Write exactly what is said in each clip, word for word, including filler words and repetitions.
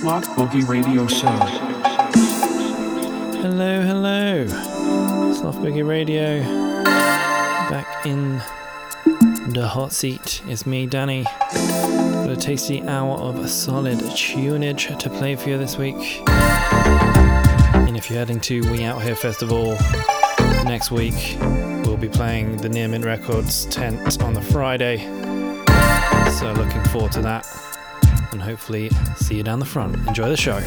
Sloth Boogie Radio Show. Hello, hello. Sloth Boogie Radio. Back in the hot seat. It's me, Danny. Got a tasty hour of solid tunage to play for you this week. And if you're heading to We Out Here Festival next week, we'll be playing the Near Mint Records tent on the Friday. So looking forward to that. And hopefully see you down the front. Enjoy the show.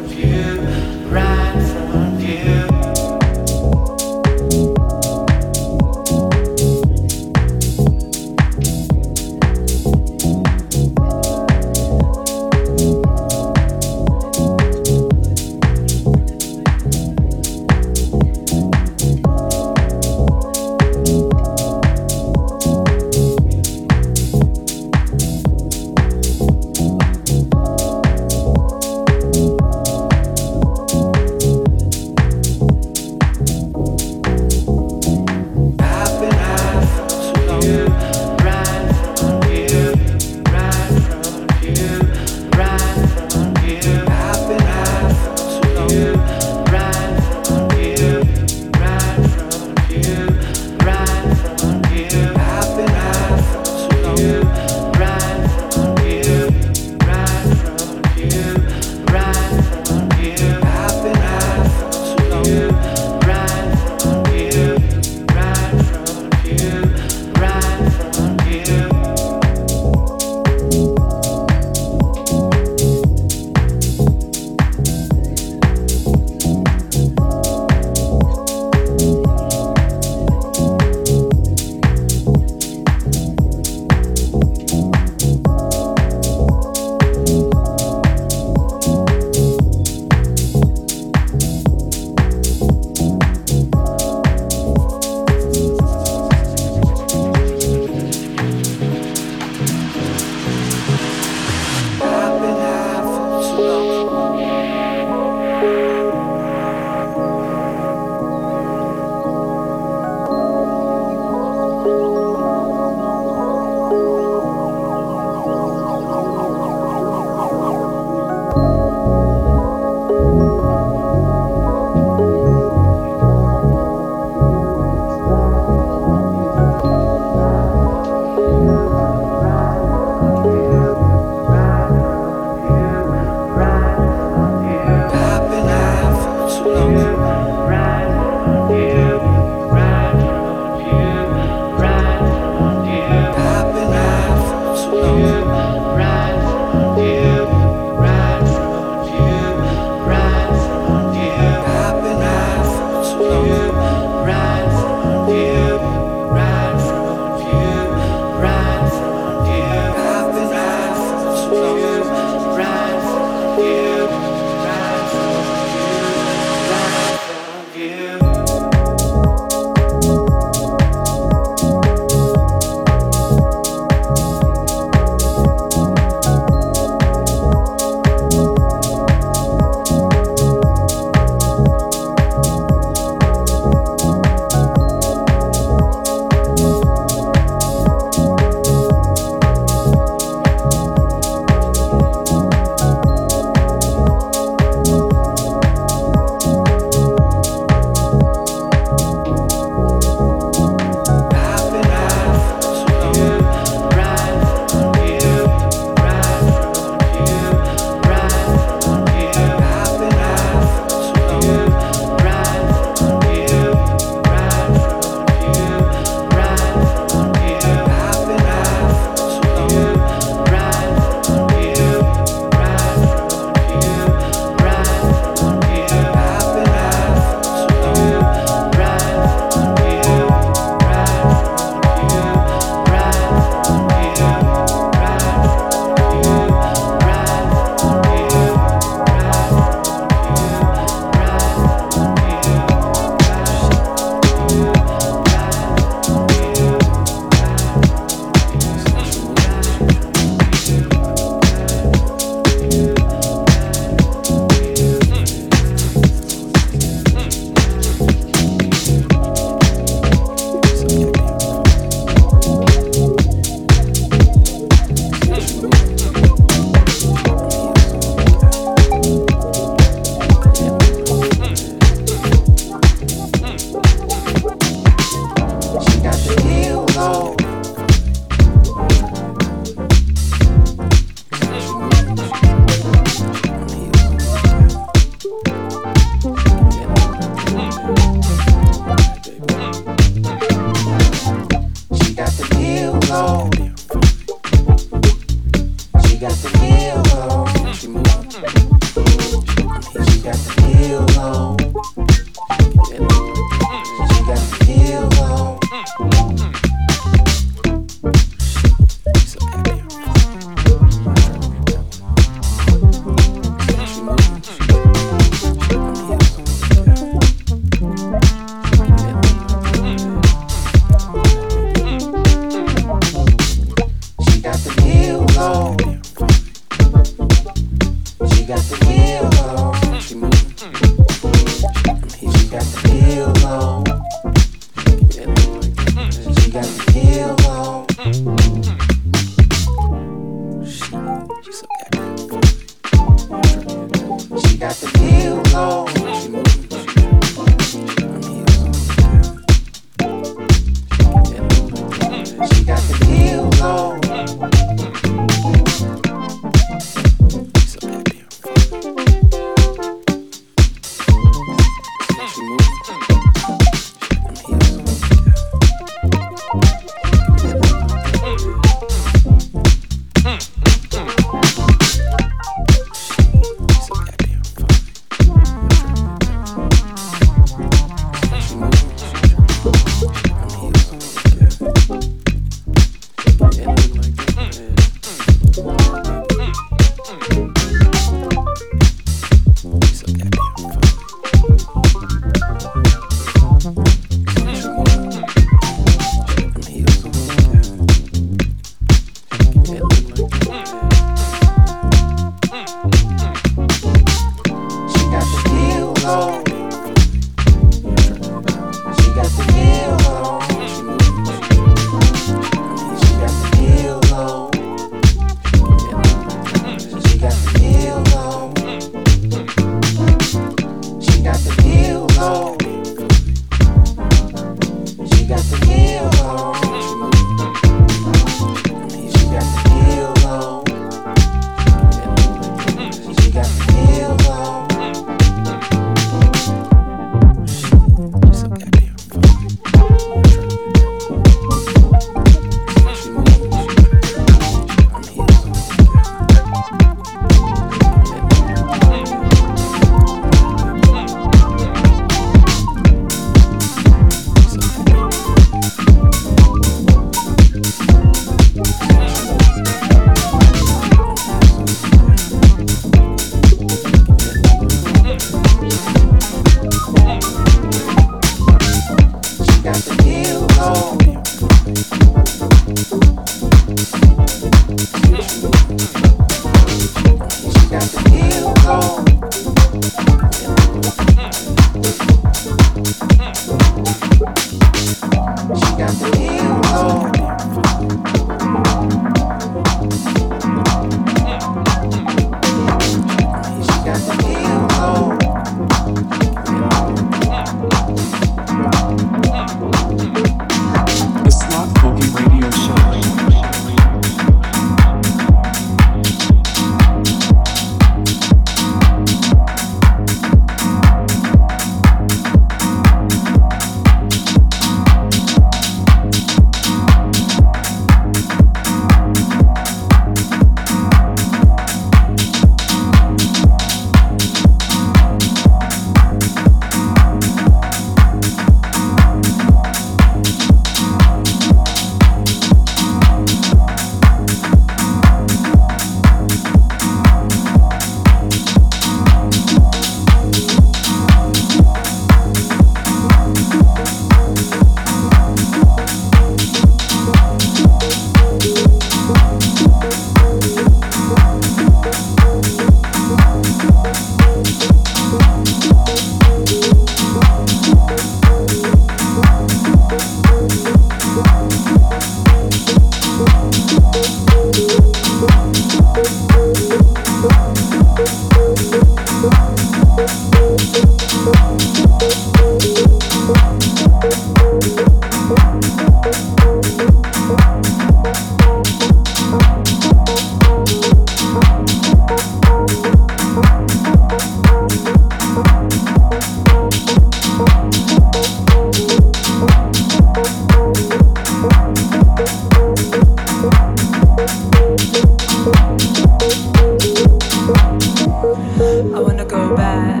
I wanna go back.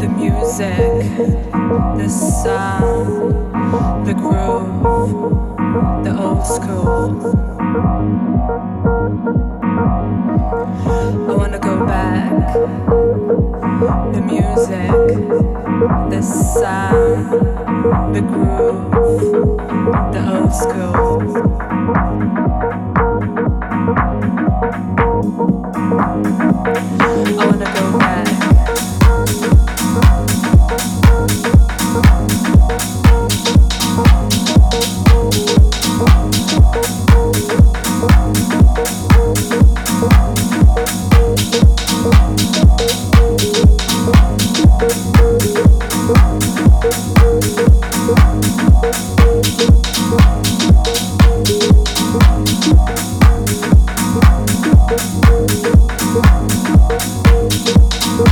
The music, the sound, the groove, the old school. I wanna go back. The music, the sound, the groove, the old school. I wanna go back. I